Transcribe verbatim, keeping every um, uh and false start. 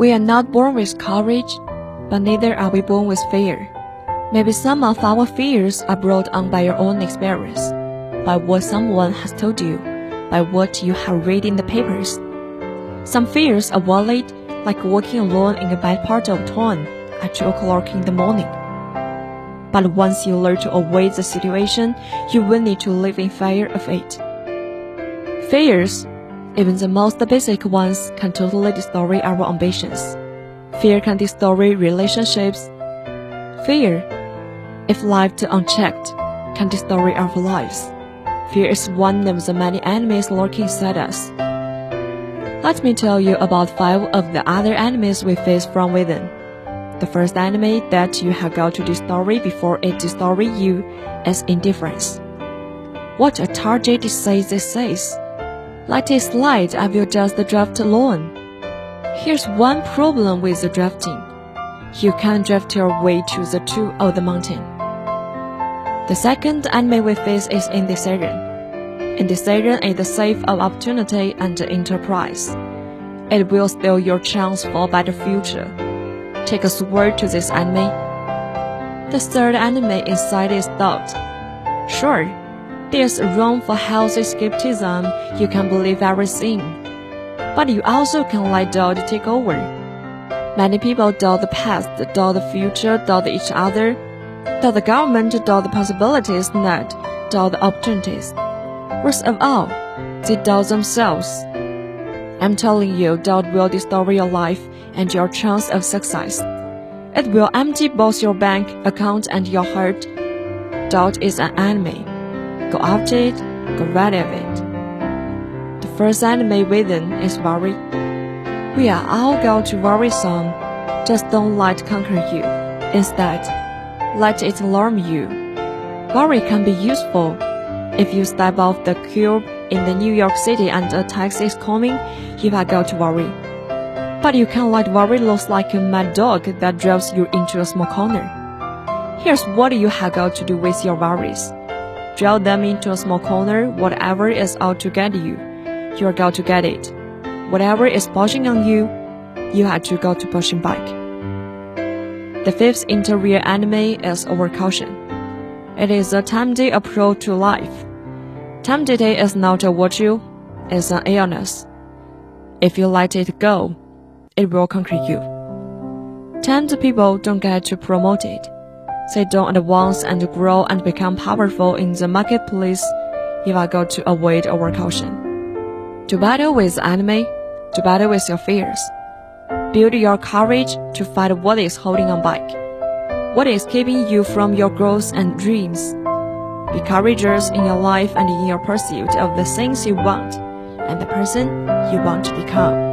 We are not born with courage, but neither are we born with fear. Maybe some of our fears are brought on by your own experience, by what someone has told you, by what you have read in the papers. Some fears are valid, like walking alone in a bad part of town at two o'clock in the morning. But once you learn to avoid the situation, you will need to live in fear of it. Fears, even the most basic ones, can totally destroy our ambitions. Fear can destroy relationships. Fear, if left unchecked, can destroy our lives. Fear is one of the many enemies lurking inside us. Let me tell you about five of the other enemies we face from within. The first enemy that you have got to destroy before it destroys you is indifference. What a tragic disease this is. Let it slide, I will just drift alone. Here's one problem with the drifting. You can't drift your way to the top of the mountain. The second enemy we face is indecision. Indecision is the thief of opportunity and enterprise. It will steal your chance for a better future. Take a sword to this enemy. The third enemy inside is doubt. Sure, there's a room for healthy skepticism. You can believe everything, but you also can let doubt take over. Many people doubt the past, doubt the future, doubt each other, doubt the government, doubt the possibilities, not doubt the opportunities. Worst of all, they doubt themselves. I'm telling you, doubt will destroy your life and your chance of success. It will empty both your bank account and your heart. Doubt is an enemy. Go after it, go rid of it. The first enemy within is worry. We are all going to worry some. Just don't let it conquer you. Instead, let it alarm you. Worry can be useful. If you step off the curb in the New York City and a taxi is coming, you are going to worry. But you can't let worry look like a mad dog that drives you into a small corner. Here's what you have got to do with your worries. Drive them into a small corner. Whatever is out to get you, you are going to get it. Whatever is pushing on you, you have to go to pushing back. The fifth interior enemy is overcaution. It is a tempting approach to life. Temptation is not a virtue, it's an illness. If you let it go, it will conquer you. Tempted people don't get to promote it. They don't advance and grow and become powerful in the marketplace. You are going to avoid overcaution. To battle with the enemy, to battle with your fears. Build your courage to fight what is holding on back. What is keeping you from your goals and dreams? Be courageous in your life and in your pursuit of the things you want and the person you want to become.